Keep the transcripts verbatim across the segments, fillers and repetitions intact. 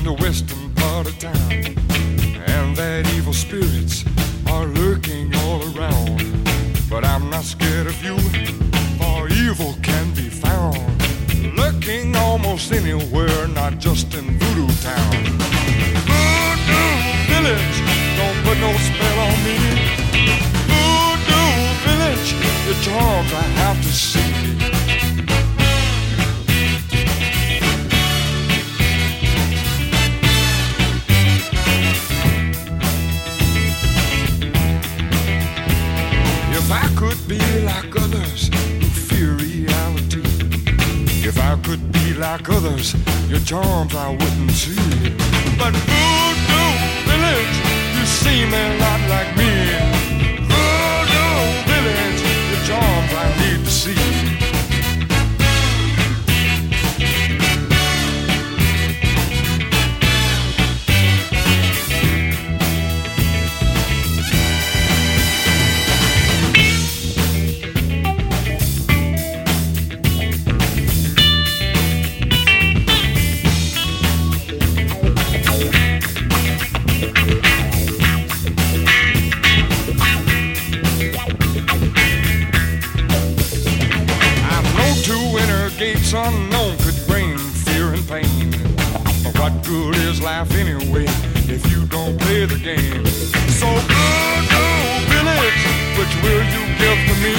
in the western part of town, and that evil spirits are lurking all around. But I'm not scared of you, for evil can be found, lurking almost anywhere, not just in Voodoo Town. Voodoo Village, don't put no spell on me. Voodoo Village, the charms I have to see. If I could be like others who fear reality, if I could be like others, your charms I wouldn't see. But Voodoo Village, you seem a lot like me. Voodoo Village, your charms I need to see. Unknown could bring fear and pain, but what good is life anyway if you don't play the game? So Voodoo Village, which will you give to me?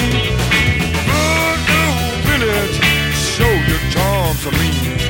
Voodoo Village, show your charm to me.